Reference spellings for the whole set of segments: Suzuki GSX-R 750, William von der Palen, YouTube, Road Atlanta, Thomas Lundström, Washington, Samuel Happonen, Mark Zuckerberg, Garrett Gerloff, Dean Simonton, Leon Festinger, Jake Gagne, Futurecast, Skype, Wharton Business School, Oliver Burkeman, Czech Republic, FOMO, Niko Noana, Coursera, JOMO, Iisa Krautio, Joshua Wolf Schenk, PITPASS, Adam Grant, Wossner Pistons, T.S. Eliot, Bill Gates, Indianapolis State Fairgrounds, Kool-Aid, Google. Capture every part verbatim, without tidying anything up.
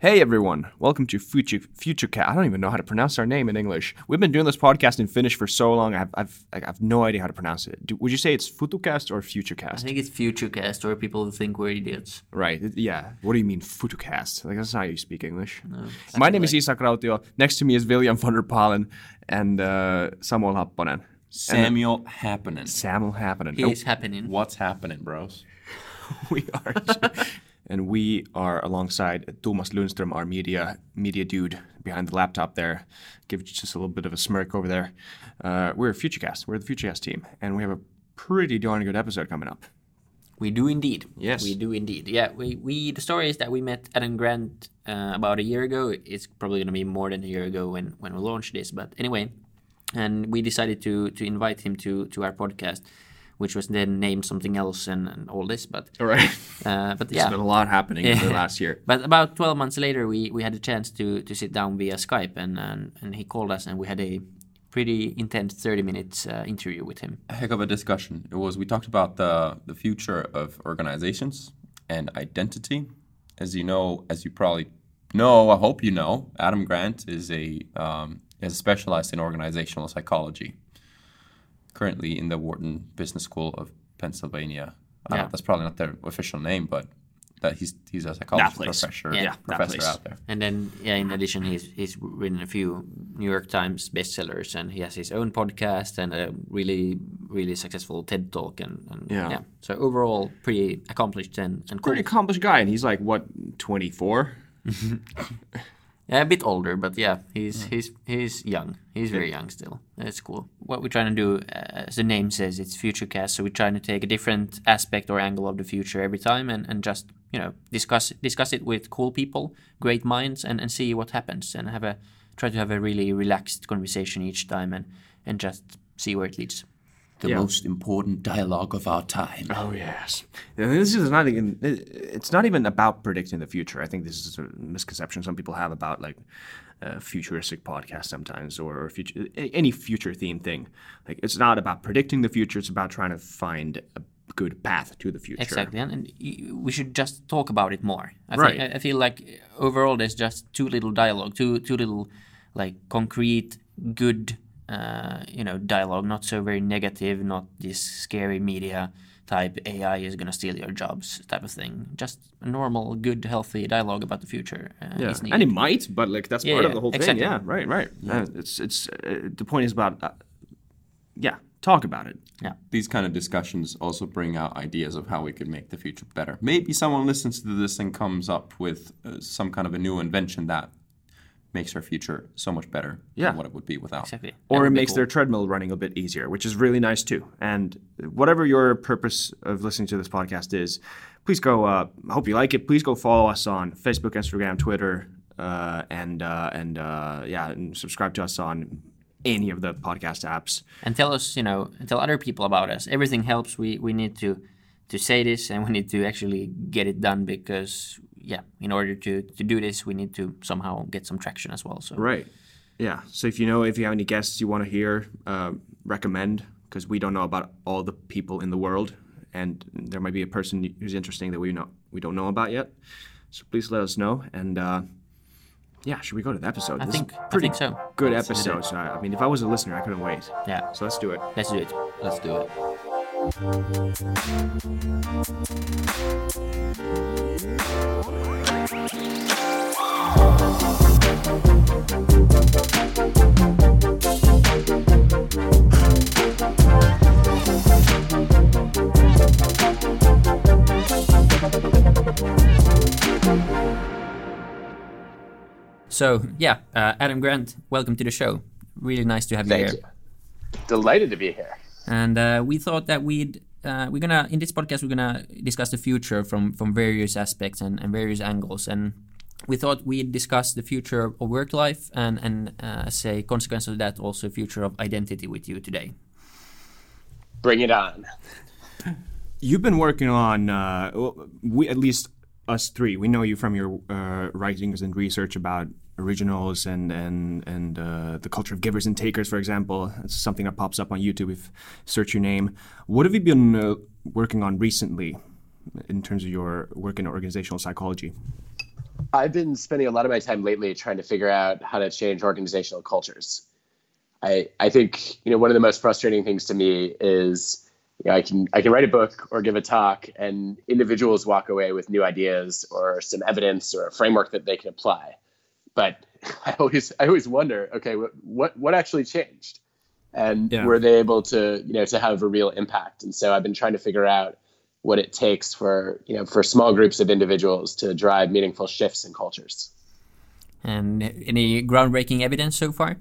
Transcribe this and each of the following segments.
Hey everyone, welcome to Future Futurecast. I don't even know how to pronounce our name in English. We've been doing this podcast in Finnish for so long. I've I've I've no idea how to pronounce it. Do, would you say it's Futurecast or Futurecast? I think it's Futurecast, or people who think we're idiots. Right? Yeah. What do you mean Futurecast? Like that's not how you speak English. No, My name like... is Iisa Krautio. Next to me is William von der Palen and uh, Samuel Happonen. Samuel Happonen. Samuel Happonen. He is happening. What's happening, bros? We are. And we are alongside Thomas Lundström, our media media dude behind the laptop there. Give just a little bit of a smirk over there. Uh, we're Futurecast. We're the Futurecast team. And we have a pretty darn good episode coming up. We do indeed. Yes. We do indeed. Yeah, we, we the story is that we met Adam Grant uh, about a year ago. It's probably going to be more than a year ago when, when we launched this. But anyway, and we decided to to invite him to to our podcast, which was then named something else and, and all this, but all right. Uh, but yeah, there's been a lot happening in the last year. But about twelve months later, we, we had a chance to to sit down via Skype, and and, and he called us, and we had a pretty intense thirty minutes uh, interview with him. A heck of a discussion it was. We talked about the the future of organizations and identity. As you know, as you probably know, I hope you know, Adam Grant is a um, is specialized in organizational psychology. Currently in the Wharton Business School of Pennsylvania. Uh, yeah. That's probably not their official name, but that he's he's a psychology professor, yeah. Yeah, professor out there. And then, yeah, in addition, he's he's written a few New York Times bestsellers, and he has his own podcast and a really really successful TED Talk, and, and yeah. yeah. So overall, pretty accomplished and, and cool. Pretty accomplished guy, and he's like what twenty-four. Yeah, a bit older, but yeah, he's yeah. he's he's young. He's very young still. That's cool. What we're trying to do, uh, as the name says, it's Futurecast, so we're trying to take a different aspect or angle of the future every time, and, and just you know discuss discuss it with cool people, great minds, and, and see what happens, and have a try to have a really relaxed conversation each time, and, and just see where it leads. The yeah. most important dialogue of our time. Oh yes, this is not even. It's not even about predicting the future. I think this is a misconception some people have about like uh, futuristic podcasts sometimes, or future, any future-themed thing. Like it's not about predicting the future. It's about trying to find a good path to the future. Exactly, and, and we should just talk about it more. I right. Think, I feel like overall there's just too little dialogue, too too little like concrete good. Uh, you know, dialogue, not so very negative, not this scary media type A I is going to steal your jobs type of thing. Just a normal, good, healthy dialogue about the future. Uh, yeah. is needed. And it might, but like that's yeah, part yeah, of the whole exactly. thing. Yeah, right, right. Yeah. Uh, it's it's uh, the point is about, uh, yeah, talk about it. Yeah. These kind of discussions also bring out ideas of how we could make the future better. Maybe someone listens to this and comes up with uh, some kind of a new invention that makes our future so much better yeah. than what it would be without. Exactly. Or it makes cool. their treadmill running a bit easier, which is really nice too. And whatever your purpose of listening to this podcast is, please go, I uh, hope you like it. Please go follow us on Facebook, Instagram, Twitter, uh, and uh, and uh, yeah, and subscribe to us on any of the podcast apps. And tell us, you know, tell other people about us. Everything helps. We, we need to, to say this, and we need to actually get it done because... Yeah, in order to, to do this, we need to somehow get some traction as well. So right, yeah. So if you know, if you have any guests you want to hear, uh, recommend, because we don't know about all the people in the world, and there might be a person who's interesting that we know we don't know about yet. So please let us know. And uh, yeah, should we go to the episode? I this think pretty I think so. Good let's episode. So I, I mean, if I was a listener, I couldn't wait. Yeah. So let's do it. Let's do it. Let's do it. So, yeah, uh, Adam Grant, welcome to the show. Really nice to have you here. Thank you. Delighted to be here. And uh, we thought that we'd uh, we're gonna in this podcast we're gonna discuss the future from from various aspects and, and various angles, and we thought we'd discuss the future of work life and and uh, say consequence of that also future of identity with you today. Bring it on. You've been working on uh, we at least us three we know you from your uh, writings and research about originals and and and uh, the culture of givers and takers, for example. It's something that pops up on YouTube if you search your name. What have you been uh, working on recently in terms of your work in organizational psychology? I've been spending a lot of my time lately trying to figure out how to change organizational cultures. I, I think, you know, one of the most frustrating things to me is, you know, I can I can write a book or give a talk and individuals walk away with new ideas or some evidence or a framework that they can apply. But I always I always wonder, okay, what what actually changed? And yeah. were they able to, you know, to have a real impact? And so I've been trying to figure out what it takes for, you know, for small groups of individuals to drive meaningful shifts in cultures. And any groundbreaking evidence so far?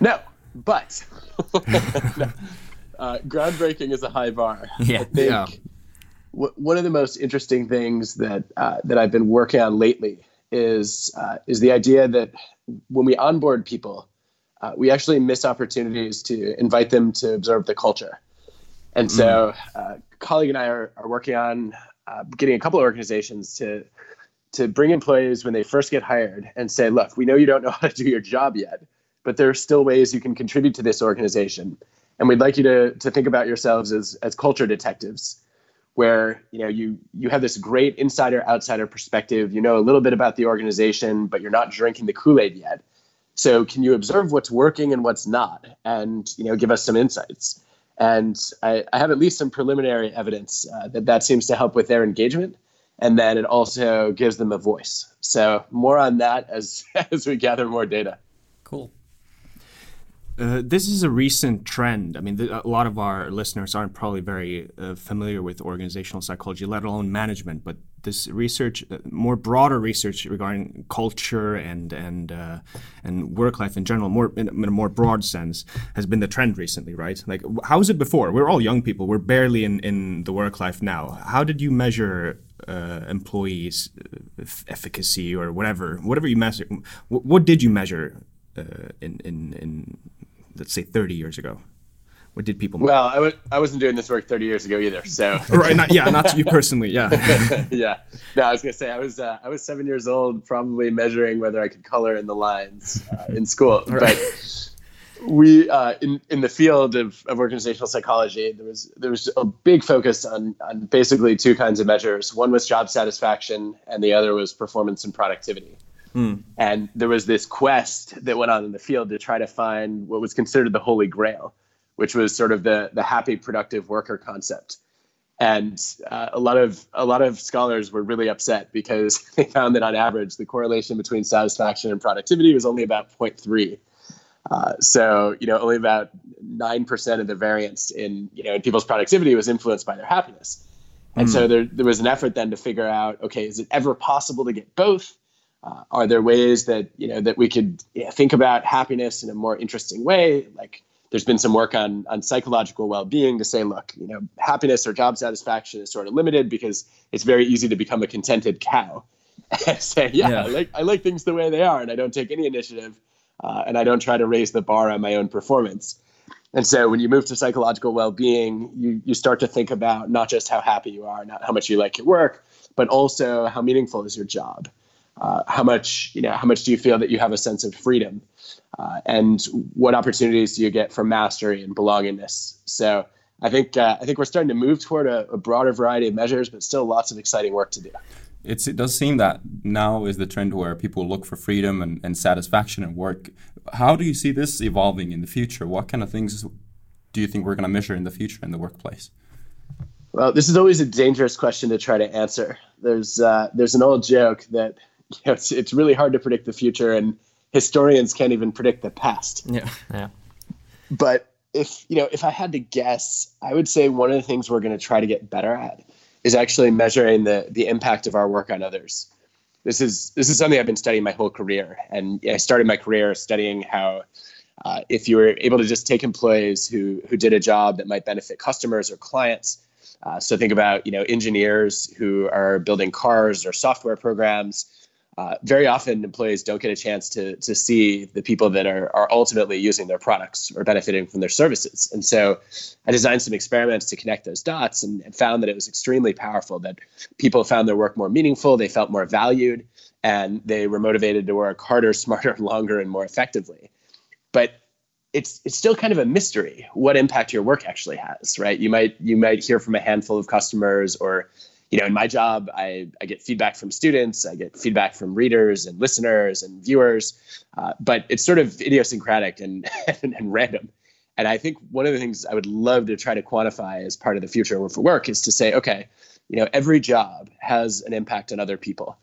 No, but no. Uh, groundbreaking is a high bar. Yeah, I think yeah. W- one of the most interesting things that uh, that I've been working on lately is uh, is the idea that when we onboard people, uh, we actually miss opportunities to invite them to observe the culture. And so uh, a colleague and I are, are working on uh, getting a couple of organizations to to bring employees when they first get hired and say, look, we know you don't know how to do your job yet, but there are still ways you can contribute to this organization. And we'd like you to to think about yourselves as as culture detectives, where you know you you have this great insider-outsider perspective. You know a little bit about the organization, but you're not drinking the Kool-Aid yet. So can you observe what's working and what's not, and you know give us some insights? And I, I have at least some preliminary evidence uh, that that seems to help with their engagement, and then it also gives them a voice. So more on that as as we gather more data. Cool. Uh, this is a recent trend. I mean, th- a lot of our listeners aren't probably very uh, familiar with organizational psychology, let alone management. But this research, uh, more broader research regarding culture and and uh, and work life in general, more in, in a more broad sense, has been the trend recently, right? Like, how is it before? We're all young people. We're barely in, in the work life now. How did you measure uh, employees' f- efficacy or whatever? Whatever you measure, w- what did you measure uh, in in in let's say thirty years ago? What did people Well, I, w- I wasn't doing this work thirty years ago either, so. Right, not, yeah, not you personally, yeah. yeah, no, I was gonna say, I was uh, I was seven years old, probably measuring whether I could color in the lines uh, in school. Right. But we, uh, in, in the field of, of organizational psychology, there was there was a big focus on, on basically two kinds of measures. One was job satisfaction, and the other was performance and productivity. Mm. And there was this quest that went on in the field to try to find what was considered the Holy Grail, which was sort of the the happy, productive worker concept. And uh, a lot of a lot of scholars were really upset because they found that on average, the correlation between satisfaction and productivity was only about zero point three. Uh, so, you know, only about nine percent of the variance in, you know, in people's productivity was influenced by their happiness. And mm. so there there was an effort then to figure out, okay, is it ever possible to get both? Uh, are there ways that, you know, that we could yeah, think about happiness in a more interesting way? Like there's been some work on on psychological well-being to say, look, you know, happiness or job satisfaction is sort of limited because it's very easy to become a contented cow and say, yeah, yeah. I, like, I like things the way they are and I don't take any initiative uh, and I don't try to raise the bar on my own performance. And so when you move to psychological well-being, you you start to think about not just how happy you are, not how much you like your work, but also how meaningful is your job. Uh, how much, you know, how much do you feel that you have a sense of freedom? Uh, and what opportunities do you get for mastery and belongingness? So I think uh, I think we're starting to move toward a, a broader variety of measures, but still lots of exciting work to do. It's, it does seem that now is the trend where people look for freedom and, and satisfaction at work. How do you see this evolving in the future? What kind of things do you think we're going to measure in the future in the workplace? Well, this is always a dangerous question to try to answer. There's uh, there's an old joke that You know, it's it's really hard to predict the future, and historians can't even predict the past. Yeah, yeah. But if you know, if I had to guess, I would say one of the things we're going to try to get better at is actually measuring the the impact of our work on others. This is this is something I've been studying my whole career, and I started my career studying how uh, if you were able to just take employees who who did a job that might benefit customers or clients. Uh, so think about you know engineers who are building cars or software programs. Uh, very often, employees don't get a chance to to see the people that are are ultimately using their products or benefiting from their services. And so I designed some experiments to connect those dots and, and found that it was extremely powerful, that people found their work more meaningful, they felt more valued, and they were motivated to work harder, smarter, longer, and more effectively. But it's it's still kind of a mystery what impact your work actually has, right? You might you might hear from a handful of customers or you know, in my job, I, I get feedback from students, I get feedback from readers and listeners and viewers, uh, but it's sort of idiosyncratic and, and, and random. And I think one of the things I would love to try to quantify as part of the future for work is to say, okay, you know, every job has an impact on other people.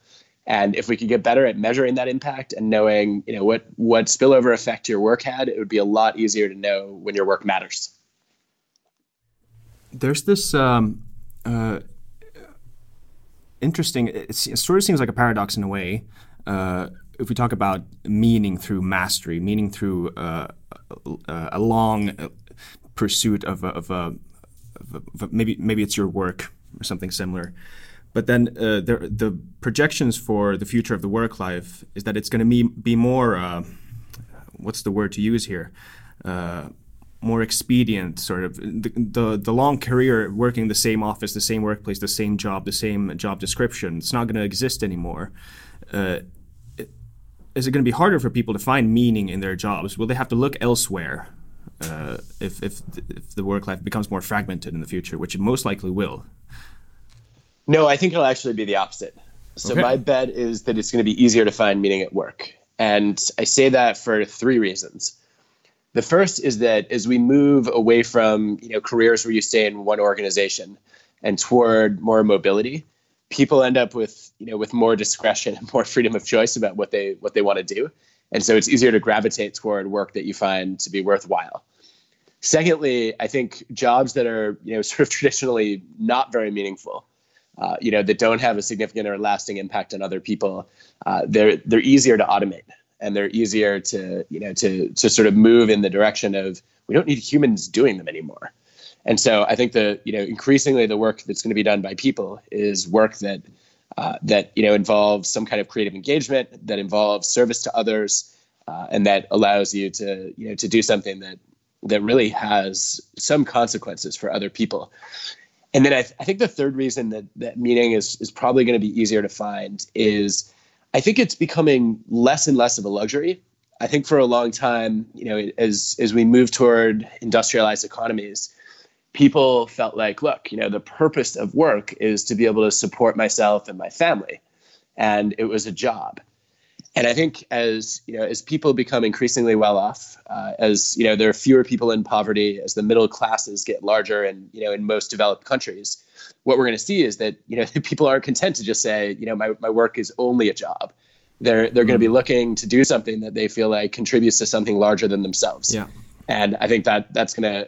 And if we could get better at measuring that impact and knowing, you know, what, what spillover effect your work had, it would be a lot easier to know when your work matters. There's this um, uh, interesting, it sort of seems like a paradox in a way. Uh, if we talk about meaning through mastery, meaning through uh, a, a long pursuit of a, of, a, of, a, of a, maybe maybe it's your work or something similar. But then uh, the, the projections for the future of the work life is that it's going to be, be more, uh, what's the word to use here, uh, more expedient, sort of. The, the the long career working in the same office, the same workplace, the same job, the same job description, it's not going to exist anymore. Uh, is it going to be harder for people to find meaning in their jobs? Will they have to look elsewhere uh, if, if, if the work life becomes more fragmented in the future, which it most likely will? No, I think it'll actually be the opposite. So okay. My bet is that it's going to be easier to find meaning at work. And I say that for three reasons. The first is that as we move away from, you know, careers where you stay in one organization and toward more mobility, people end up with, you know, with more discretion and more freedom of choice about what they what they want to do. And so it's easier to gravitate toward work that you find to be worthwhile. Secondly, I think jobs that are, you know, sort of traditionally not very meaningful, Uh, you know, that don't have a significant or lasting impact on other people, uh, they're they're easier to automate, and they're easier to, you know, to to sort of move in the direction of, we don't need humans doing them anymore. And so I think the, you know, increasingly the work that's going to be done by people is work that uh, that, you know, involves some kind of creative engagement, that involves service to others, uh, and that allows you to, you know, to do something that that really has some consequences for other people. And then I, th- I think the third reason that, that meaning is, is probably going to be easier to find is, I think it's becoming less and less of a luxury. I think for a long time, you know, as as we move toward industrialized economies, people felt like, look, you know, the purpose of work is to be able to support myself and my family, and it was a job. And I think as, you know, as people become increasingly well off, uh, as, you know, there are fewer people in poverty, as the middle classes get larger, and, you know, in most developed countries, what we're going to see is that, you know, people aren't content to just say, you know, my, my work is only a job. They're they're going to be looking to do something that they feel like contributes to something larger than themselves. Yeah. And I think that that's going to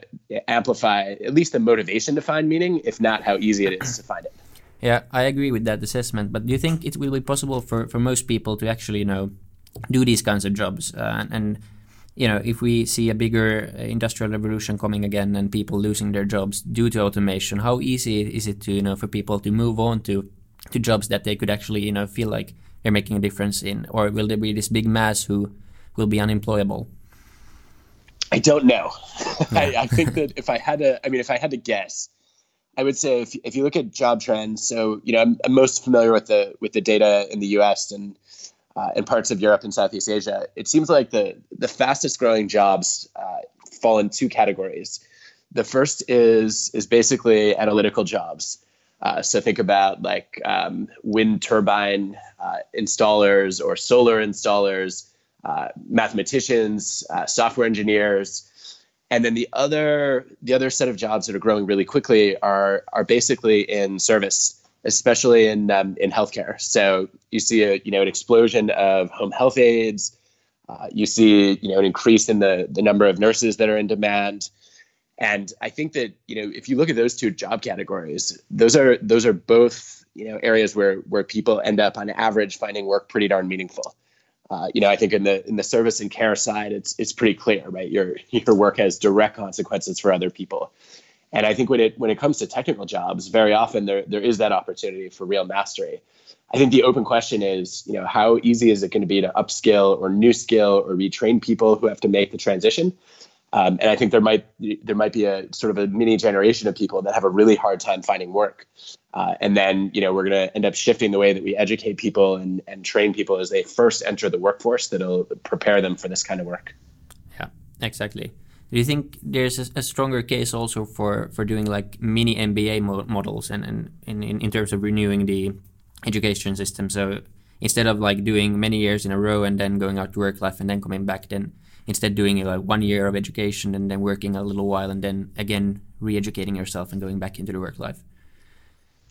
amplify at least the motivation to find meaning, if not how easy it is to find it. Yeah, I agree with that assessment. But do you think it will be possible for, for most people to actually, you know, do these kinds of jobs? Uh, and, and, you know, if we see a bigger industrial revolution coming again and people losing their jobs due to automation, how easy is it to, you know, for people to move on to, to jobs that they could actually, you know, feel like they're making a difference in? Or will there be this big mass who will be unemployable? I don't know. Yeah. I, I think that if I had to, I mean, if I had to guess, I would say if if you look at job trends, so, you know, I'm, I'm most familiar with the with the data in the U S and uh, in parts of Europe and Southeast Asia. It seems like the the fastest growing jobs uh, fall in two categories. The first is is basically analytical jobs. Uh, so think about like um, wind turbine uh, installers or solar installers, uh, mathematicians, uh, software engineers. And then the other the other set of jobs that are growing really quickly are are basically in service, especially in um, in healthcare. So you see a you know an explosion of home health aides. Uh, you see you know an increase in the the number of nurses that are in demand. And I think that you know if you look at those two job categories, those are those are both you know areas where where people end up on average finding work pretty darn meaningful. Uh, you know, I think in the in the service and care side, it's it's pretty clear, right? Your your work has direct consequences for other people, and I think when it when it comes to technical jobs, very often there there is that opportunity for real mastery. I think the open question is, you know, how easy is it going to be to upskill or new skill or retrain people who have to make the transition? Um, and I think there might there might be a sort of a mini generation of people that have a really hard time finding work. Uh, and then, you know, we're going to end up shifting the way that we educate people and, and train people as they first enter the workforce that'll prepare them for this kind of work. Yeah, exactly. Do you think there's a, a stronger case also for, for doing like mini M B A mo- models and, and, and in, in terms of renewing the education system? So instead of like doing many years in a row and then going out to work life and then coming back, then instead doing like one year of education and then working a little while and then again re-educating yourself and going back into the work life.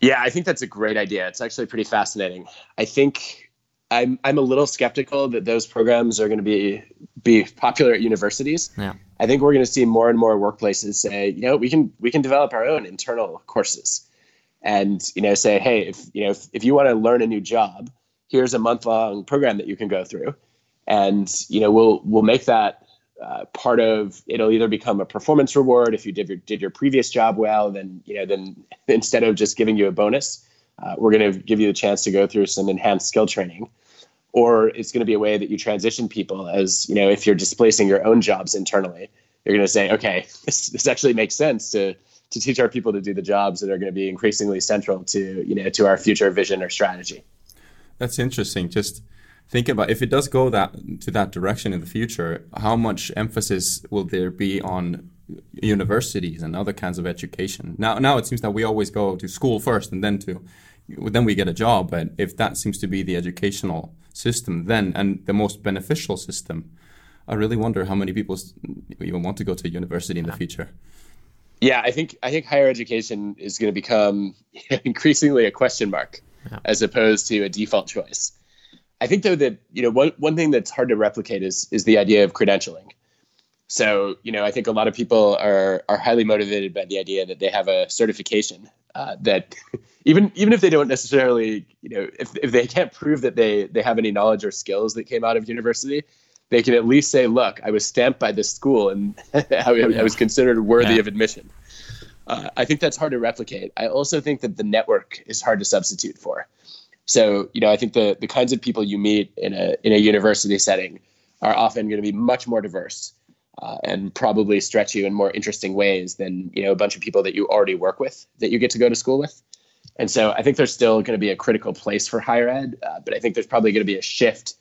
Yeah, I think that's a great idea. It's actually pretty fascinating. I think I'm I'm a little skeptical that those programs are going to be be popular at universities. Yeah. I think we're going to see more and more workplaces say, you know, we can we can develop our own internal courses, and you know, say, hey, if you know, if, if you want to learn a new job, here's a month long program that you can go through, and you know, we'll we'll make that uh, part of. It'll either become a performance reward if you did your did your previous job well, then you know, then instead of just giving you a bonus, uh, we're going to give you the chance to go through some enhanced skill training. Or it's going to be a way that you transition people as, you know, if you're displacing your own jobs internally, you're going to say, okay, this, this actually makes sense to to teach our people to do the jobs that are going to be increasingly central to, you know, to our future vision or strategy. That's interesting. Just think about if it does go that to that direction in the future, how much emphasis will there be on universities and other kinds of education? Now, now it seems that we always go to school first and then to then we get a job. But if that seems to be the educational system then and the most beneficial system, I really wonder how many people even want to go to university in the future. Yeah, I think I think higher education is going to become increasingly a question mark yeah. as opposed to a default choice. I think though that, you know, one, one thing that's hard to replicate is is the idea of credentialing. So, you know, I think a lot of people are are highly motivated by the idea that they have a certification uh, that even even if they don't necessarily, you know, if if they can't prove that they they have any knowledge or skills that came out of university, they can at least say, look, I was stamped by this school and I, I was considered worthy yeah. of admission. Uh, I think that's hard to replicate. I also think that the network is hard to substitute for. So, you know, I think the the kinds of people you meet in a in a university setting are often going to be much more diverse. Uh, and probably stretch you in more interesting ways than, you know, a bunch of people that you already work with that you get to go to school with. And so I think there's still going to be a critical place for higher ed, uh, but I think there's probably going to be a shift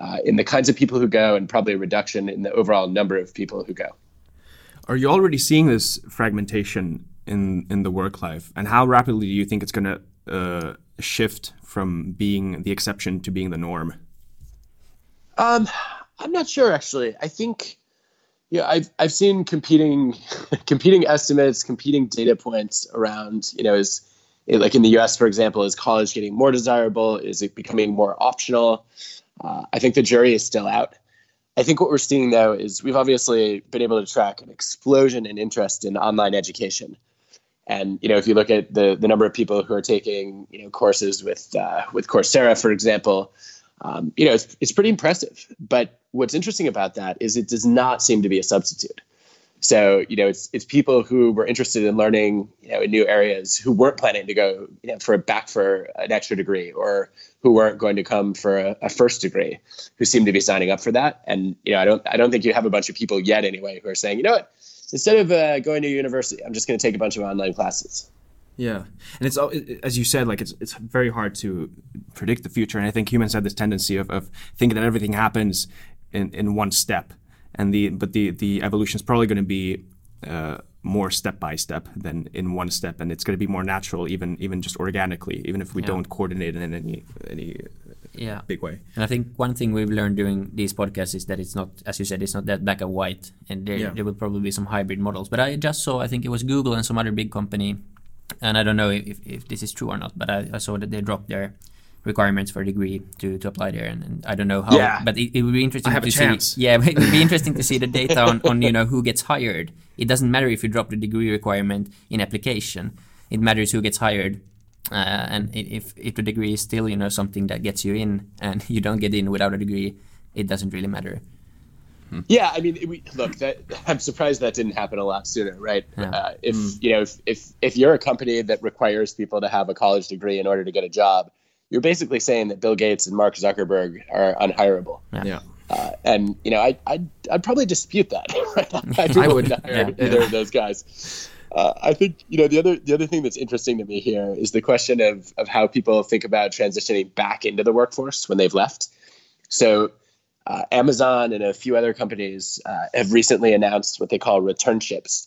uh, in the kinds of people who go and probably a reduction in the overall number of people who go. Are you already seeing this fragmentation in, in the work life? And how rapidly do you think it's going to uh, shift from being the exception to being the norm? Um, I'm not sure, actually. I think... Yeah, I've I've seen competing competing estimates, competing data points around, you know, is it, like in the U S, for example, is college getting more desirable? Is it becoming more optional? Uh, I think the jury is still out. I think what we're seeing, though, is we've obviously been able to track an explosion in interest in online education. And, you know, if you look at the the number of people who are taking, you know, courses with uh, with Coursera, for example, Um, you know, it's, it's pretty impressive. But what's interesting about that is it does not seem to be a substitute. So, you know, it's it's people who were interested in learning, you know, in new areas who weren't planning to go, you know, for a back for an extra degree or who weren't going to come for a, a first degree who seem to be signing up for that. And, you know, I don't I don't think you have a bunch of people yet anyway who are saying, you know what, instead of uh, going to university, I'm just going to take a bunch of online classes. Yeah. And it's, as you said, like it's it's very hard to predict the future. And I think humans have this tendency of, of thinking that everything happens in, in one step. And the but the, the evolution is probably going to be uh, more step by step than in one step. And it's going to be more natural, even even just organically, even if we yeah. don't coordinate it in any, any yeah. big way. And I think one thing we've learned doing these podcasts is that it's not, as you said, it's not that black and white. And there, yeah. there will probably be some hybrid models. But I just saw, I think it was Google and some other big company. And I don't know if, if this is true or not, but I, I saw that they dropped their requirements for a degree to, to apply there, and, and I don't know how. Yeah. But it, it would be interesting I have to a chance. see. Yeah, it would be interesting to see the data on, on you know who gets hired. It doesn't matter if you drop the degree requirement in application; it matters who gets hired, uh, and if if the degree is still you know something that gets you in, and you don't get in without a degree, it doesn't really matter. Yeah, I mean, we, look, that, I'm surprised that didn't happen a lot sooner, right? Yeah. Uh, if mm. you know, if, if if you're a company that requires people to have a college degree in order to get a job, you're basically saying that Bill Gates and Mark Zuckerberg are unhirable. Yeah, yeah. Uh, and you know, I I'd, I'd probably dispute that. Right? I, I would not hire yeah. either yeah. of those guys. Uh, I think you know the other the other thing that's interesting to me here is the question of of how people think about transitioning back into the workforce when they've left. So. Uh, Amazon and a few other companies uh, have recently announced what they call returnships,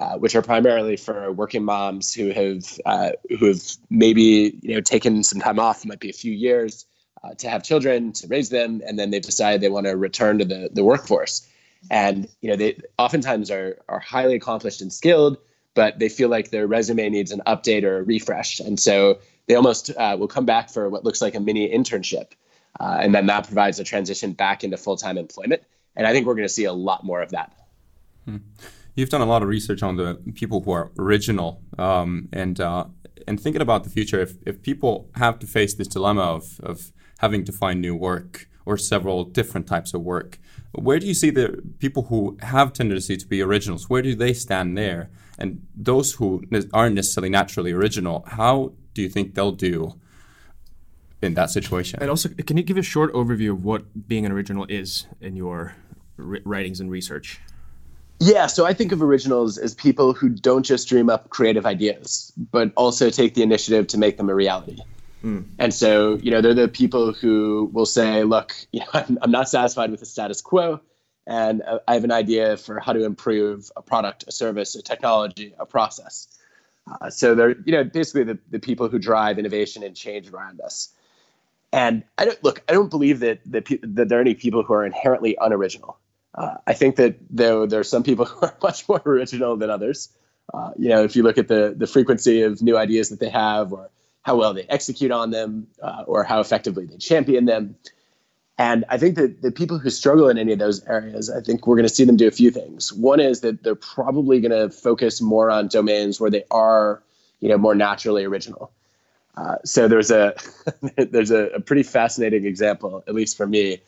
uh, which are primarily for working moms who have uh, who have maybe you know taken some time off, it might be a few years, uh, to have children, to raise them, and then they've decided they want to return to the, the workforce. And you know they oftentimes are are highly accomplished and skilled, but they feel like their resume needs an update or a refresh, and so they almost uh, will come back for what looks like a mini internship. Uh, and then that provides a transition back into full-time employment. And I think we're going to see a lot more of that. Hmm. You've done a lot of research on the people who are original. Um, and uh, and thinking about the future, if, if people have to face this dilemma of, of having to find new work or several different types of work, where do you see the people who have tendency to be originals? Where do they stand there? And those who aren't necessarily naturally original, how do you think they'll do in that situation? And also, can you give a short overview of what being an original is in your r- writings and research? Yeah, so I think of originals as people who don't just dream up creative ideas, but also take the initiative to make them a reality. Mm. And so, you know, they're the people who will say, look, you know, I'm, I'm not satisfied with the status quo, and uh, I have an idea for how to improve a product, a service, a technology, a process. Uh, so they're, you know, basically the, the people who drive innovation and change around us. And I don't look. I don't believe that that, pe- that there are any people who are inherently unoriginal. Uh, I think that though there are some people who are much more original than others. Uh, you know, if you look at the the frequency of new ideas that they have, or how well they execute on them, uh, or how effectively they champion them. And I think that the people who struggle in any of those areas, I think we're going to see them do a few things. One is that they're probably going to focus more on domains where they are, you know, more naturally original. Uh, so there's a there's a, a pretty fascinating example, at least for me,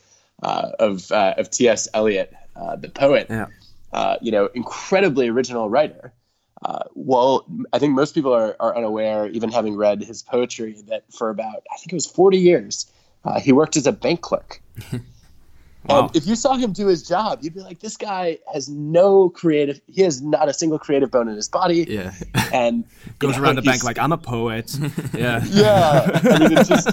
uh, of uh, of T S. Eliot, uh, the poet. Yeah. Uh, you know, incredibly original writer. Uh, well, I think most people are, are unaware, even having read his poetry, that for about I think it was forty years, uh, he worked as a bank clerk. Wow. And if you saw him do his job, you'd be like, this guy has no creative, he has not a single creative bone in his body. Yeah. And goes know, around the bank like, I'm a poet. Yeah. Yeah. I mean, it's just,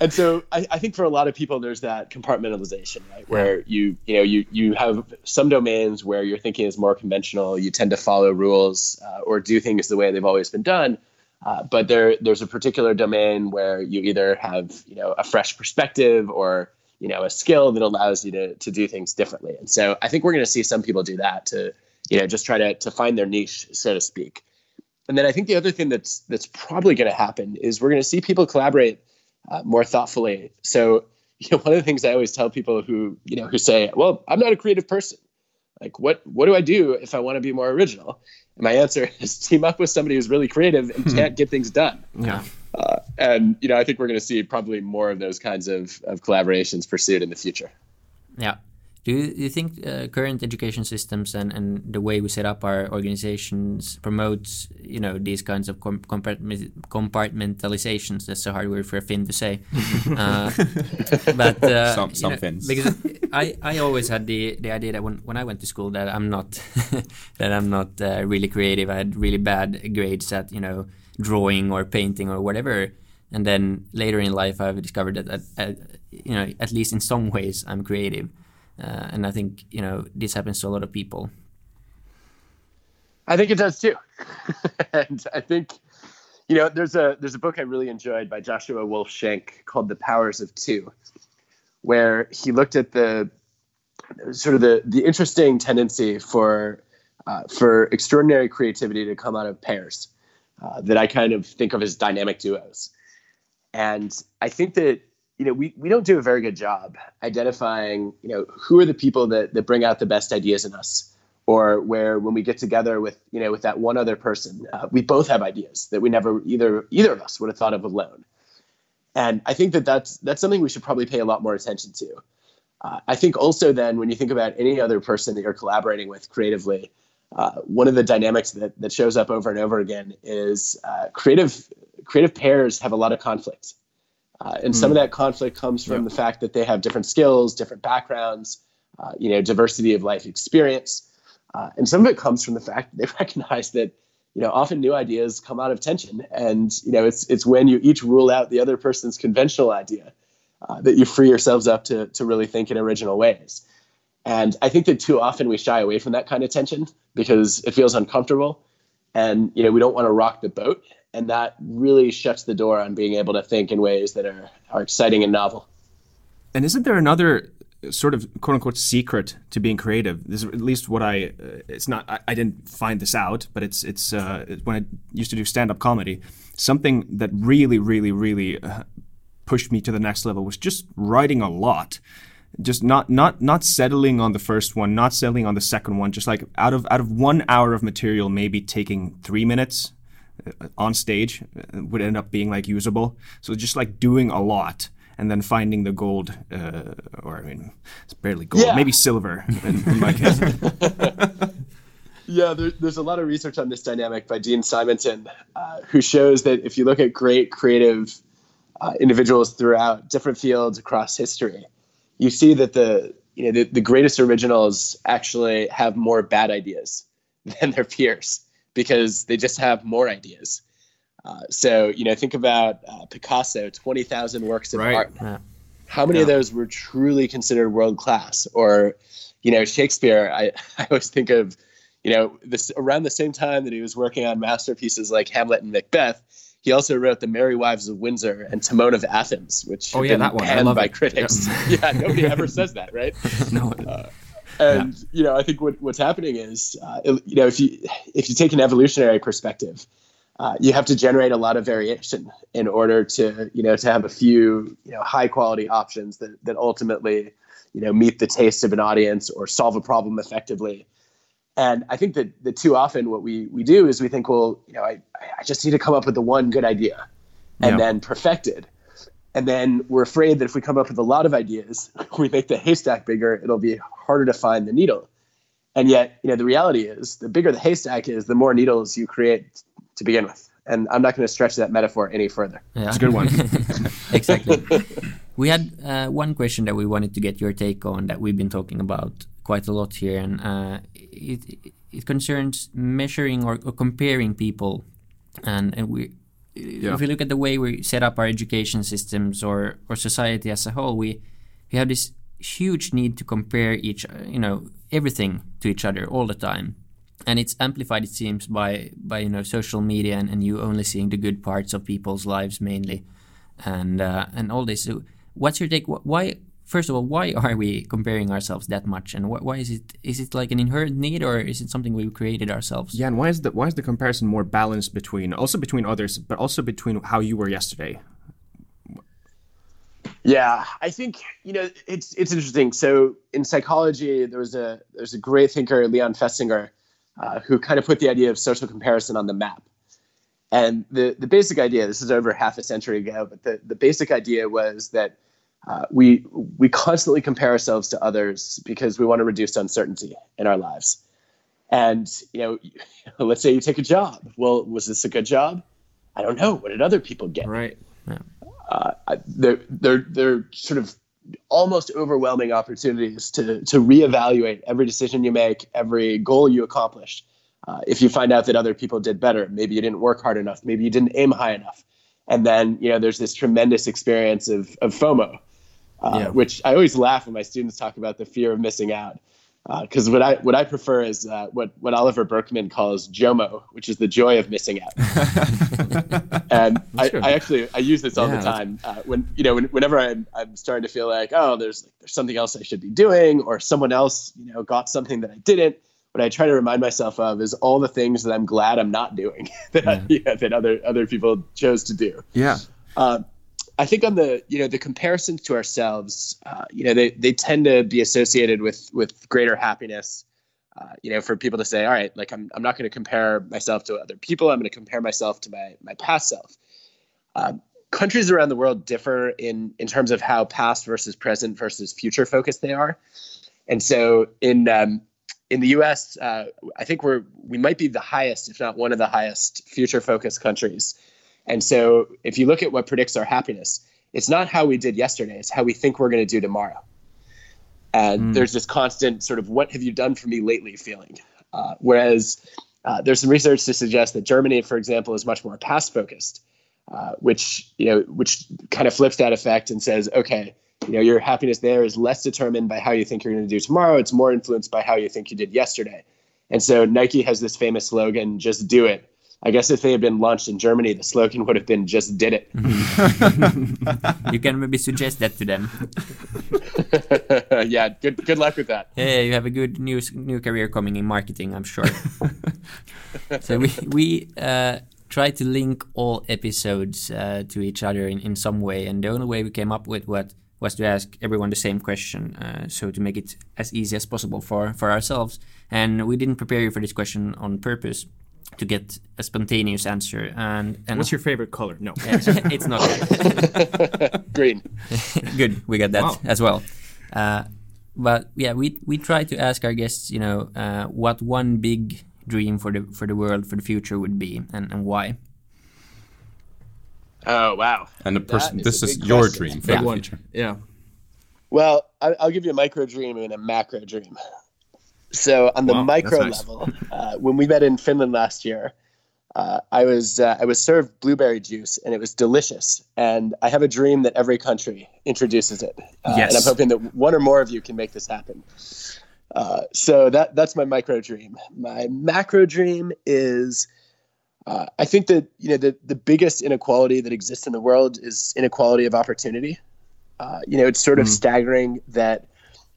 and so I, I think for a lot of people, there's that compartmentalization, right? Where yeah. you, you know, you, you have some domains where your thinking is more conventional. You tend to follow rules uh, or do things the way they've always been done. Uh, but there, there's a particular domain where you either have, you know, a fresh perspective or, you know, a skill that allows you to to do things differently. And so I think we're going to see some people do that to, you know, just try to to find their niche, so to speak. And then I think the other thing that's that's probably going to happen is we're going to see people collaborate uh, more thoughtfully. So, you know, one of the things I always tell people who, you know, who say, well, I'm not a creative person. Like, what what do I do if I want to be more original? And my answer is team up with somebody who's really creative and can't get things done. Yeah. Uh, and, you know, I think we're going to see probably more of those kinds of, of collaborations pursued in the future. Yeah. Do you, do you think uh, current education systems and, and the way we set up our organizations promotes, you know, these kinds of com- compartmentalizations? That's a hard word for a Finn to say. uh, but uh, Some, some know, Finns. Because I, I always had the, the idea that when, when I went to school that I'm not, that I'm not uh, really creative. I had really bad grades at, you know, drawing or painting or whatever, and then later in life I've discovered that at, at, you know at least in some ways I'm creative, uh, and I think you know this happens to a lot of people. I think it does too. And I think you know there's a there's a book I really enjoyed by Joshua Wolf Schenk called The Powers of Two, where he looked at the sort of the the interesting tendency for uh, for extraordinary creativity to come out of pairs. Uh, that I kind of think of as dynamic duos. And I think that, you know, we, we don't do a very good job identifying, you know, who are the people that, that bring out the best ideas in us, or where when we get together with, you know, with that one other person, uh, we both have ideas that we never, either either of us would have thought of alone. And I think that that's, that's something we should probably pay a lot more attention to. Uh, I think also then when you think about any other person that you're collaborating with creatively, Uh, one of the dynamics that, that shows up over and over again is uh, creative creative pairs have a lot of conflict. Uh, and mm. some of that conflict comes from yep. the fact that they have different skills, different backgrounds, uh, you know, diversity of life experience. Uh, and some of it comes from the fact that they recognize that, you know, often new ideas come out of tension. And, you know, it's it's when you each rule out the other person's conventional idea uh, that you free yourselves up to to really think in original ways. And I think that too often we shy away from that kind of tension because it feels uncomfortable, and you know we don't want to rock the boat, and that really shuts the door on being able to think in ways that are are exciting and novel. And isn't there another sort of quote unquote secret to being creative? This is at least what I uh, it's not I, I didn't find this out, but it's it's uh, when I used to do stand-up comedy, something that really really really uh, pushed me to the next level was just writing a lot. Just not not not settling on the first one, not settling on the second one. Just like out of out of one hour of material, maybe taking three minutes on stage would end up being like usable. So just like doing a lot and then finding the gold, uh, or I mean, it's barely gold, yeah. Maybe silver in, in my case. Yeah, there, there's a lot of research on this dynamic by Dean Simonton, uh, who shows that if you look at great creative uh, individuals throughout different fields across history, you see that the you know the, the greatest originals actually have more bad ideas than their peers because they just have more ideas. Uh, so you know, think about uh, Picasso, twenty thousand works of right. art. Yeah. How many yeah. of those were truly considered world class? Or you know, Shakespeare. I, I always think of you know this around the same time that he was working on masterpieces like Hamlet and Macbeth. He also wrote The Merry Wives of Windsor and Timon of Athens, which oh, yeah, have been that one. panned by it. critics. Yep. Yeah, nobody ever says that, right? No. Uh, and, yeah. you know, I think what, what's happening is, uh, it, you know, if you if you take an evolutionary perspective, uh, you have to generate a lot of variation in order to, you know, to have a few, you know, high quality options that, that ultimately, you know, meet the taste of an audience or solve a problem effectively. And I think that, that too often what we, we do is we think, well, you know, I, I just need to come up with the one good idea and yeah. then perfect it. And then we're afraid that if we come up with a lot of ideas, we make the haystack bigger, it'll be harder to find the needle. And yet, you know, the reality is the bigger the haystack is, the more needles you create to begin with. And I'm not going to stretch that metaphor any further. Yeah. It's a good one. Exactly. We had uh, one question that we wanted to get your take on that we've been talking about quite a lot here, and uh, it it concerns measuring or, or comparing people, and and we yeah. if we look at the way we set up our education systems or or society as a whole, we we have this huge need to compare each you know everything to each other all the time, and it's amplified, it seems, by by you know social media and, and you only seeing the good parts of people's lives mainly, and uh, and all this. So what's your take? Why? First of all, why are we comparing ourselves that much, and wh- why is it is it like an inherent need, or is it something we've created ourselves? Yeah, and why is the why is the comparison more balanced between also between others, but also between how you were yesterday? Yeah, I think you know it's it's interesting. So in psychology, there was a there's a great thinker, Leon Festinger, uh, who kind of put the idea of social comparison on the map. And the the basic idea, this is over half a century ago, but the the basic idea was that. Uh, we we constantly compare ourselves to others because we want to reduce uncertainty in our lives. And, you know, let's say you take a job. Well, was this a good job? I don't know. What did other people get? Right. Yeah. Uh, they're, they're, they're sort of almost overwhelming opportunities to, to reevaluate every decision you make, every goal you accomplish. Uh, if you find out that other people did better, maybe you didn't work hard enough, maybe you didn't aim high enough. And then, you know, there's this tremendous experience of, of FOMO. Uh, yeah. Which I always laugh when my students talk about the fear of missing out, because uh, what I what I prefer is uh, what what Oliver Burkeman calls JOMO, which is the joy of missing out. And I, I actually I use this all yeah, the time uh, when you know when, whenever I'm I'm starting to feel like oh there's there's something else I should be doing, or someone else you know got something that I didn't. What I try to remind myself of is all the things that I'm glad I'm not doing that yeah. I, you know, that other other people chose to do. Yeah. Uh, I think on the, you know, the comparisons to ourselves, uh, you know, they, they tend to be associated with, with greater happiness, uh, you know, for people to say, all right, like I'm I'm not going to compare myself to other people. I'm going to compare myself to my, my past self. Um, countries around the world differ in, in terms of how past versus present versus future focused they are. And so in, um, in the U S, uh, I think we're, we might be the highest, if not one of the highest future focused countries. And so if you look at what predicts our happiness, it's not how we did yesterday, it's how we think we're going to do tomorrow. And mm. there's this constant sort of what have you done for me lately feeling. Uh, whereas uh, there's some research to suggest that Germany, for example, is much more past focused. uh, which, you know, which kind of flips that effect and says, okay, you know, your happiness there is less determined by how you think you're going to do tomorrow. It's more influenced by how you think you did yesterday. And so Nike has this famous slogan, just do it. I guess if they had been launched in Germany, the slogan would have been just did it. You can maybe suggest that to them. Yeah, good good luck with that. Yeah, you have a good new, new career coming in marketing, I'm sure. So we, we uh, tried to link all episodes uh, to each other in, in some way. And the only way we came up with what was to ask everyone the same question. Uh, so to make it as easy as possible for, for ourselves. And we didn't prepare you for this question on purpose, to get a spontaneous answer. And, and what's your favorite color? No, it's not that. Green. Good, we got that wow. as well. Uh, but yeah, we we try to ask our guests, you know, uh, what one big dream for the for the world, for the future would be, and, and why. Oh wow! And the person, this is, is your question. Dream for yeah. the future. Yeah. Well, I, I'll give you a micro dream and a macro dream. So on the wow, micro nice. level, uh, when we met in Finland last year, uh, I was uh, I was served blueberry juice and it was delicious. And I have a dream that every country introduces it. Uh, yes. And I'm hoping that one or more of you can make this happen. Uh, so that that's my micro dream. My macro dream is, uh, I think that you know the, the biggest inequality that exists in the world is inequality of opportunity. Uh, you know, it's sort of mm. staggering that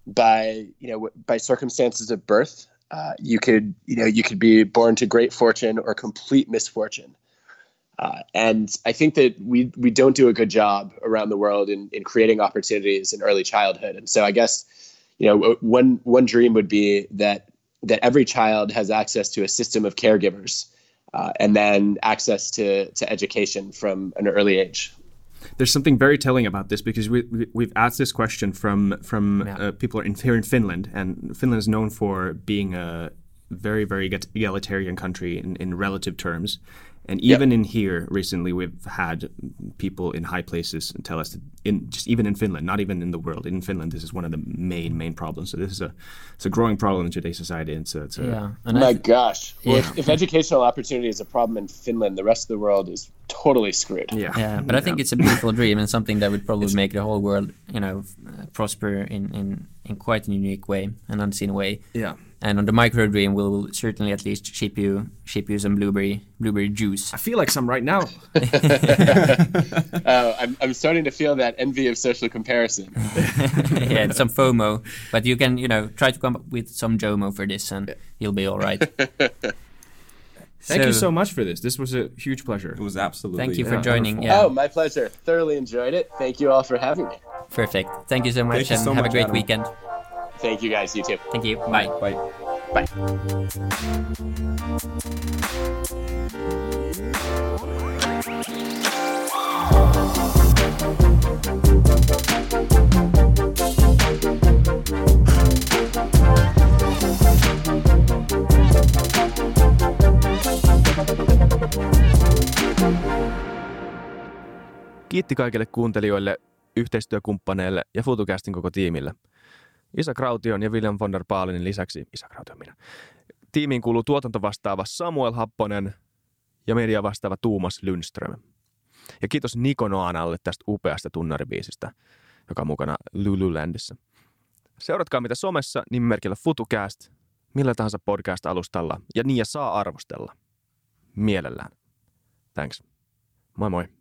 by you know by circumstances of birth uh, you could you know you could be born to great fortune or complete misfortune, uh, and I think that we we don't do a good job around the world in, in creating opportunities in early childhood. And so I guess you know one one dream would be that that every child has access to a system of caregivers uh, and then access to to education from an early age. There's something very telling about this because we, we, we've asked this question from from yeah. uh, people in, here in Finland, and Finland is known for being a very, very egalitarian country in, in relative terms. And even yep. in here recently, we've had people in high places tell us that in, just even in Finland, not even in the world, in Finland, this is one of the main, main problems. So this is a it's a growing problem in today's society. And so it's a, yeah. and my I, gosh. Yeah. Well, if, if educational opportunity is a problem in Finland, the rest of the world is totally screwed. Yeah, yeah. But I think yeah. it's a beautiful dream and something that would probably it's, make the whole world, you know, uh, prosper in, in, in quite a unique way, an unseen way. Yeah. And on the micro dream, we'll certainly at least ship you ship you some blueberry blueberry juice. I feel like some right now. uh, I'm I'm starting to feel that envy of social comparison. Yeah, some FOMO, but you can you know try to come up with some JOMO for this, and you'll be all right. Thank so, you so much for this. This was a huge pleasure. It was absolutely. Thank you yeah, for joining. Yeah. Oh, my pleasure. Thoroughly enjoyed it. Thank you all for having me. Perfect. Thank you so much, Thank and so have much, a great Adam. Weekend. Thank you guys, you too. Thank you. Bye. Bye. Bye. Kiitti kaikille kuuntelijoille, yhteistyökumppaneille ja Futurecastin koko tiimille. Iisa Kraution ja William von der Palenin lisäksi, Iisa Krautio minä, tiimiin kuuluu tuotantovastaava Samuel Happonen ja media vastaava Thomas Lundström. Ja kiitos Niko Noanalle tästä upeasta tunnaribiisistä, joka on mukana Lululandissä. Seuratkaa mitä somessa nimimerkillä Futurecast, millä tahansa podcast-alustalla, ja niin ja saa arvostella. Mielellään. Thanks. Moi moi.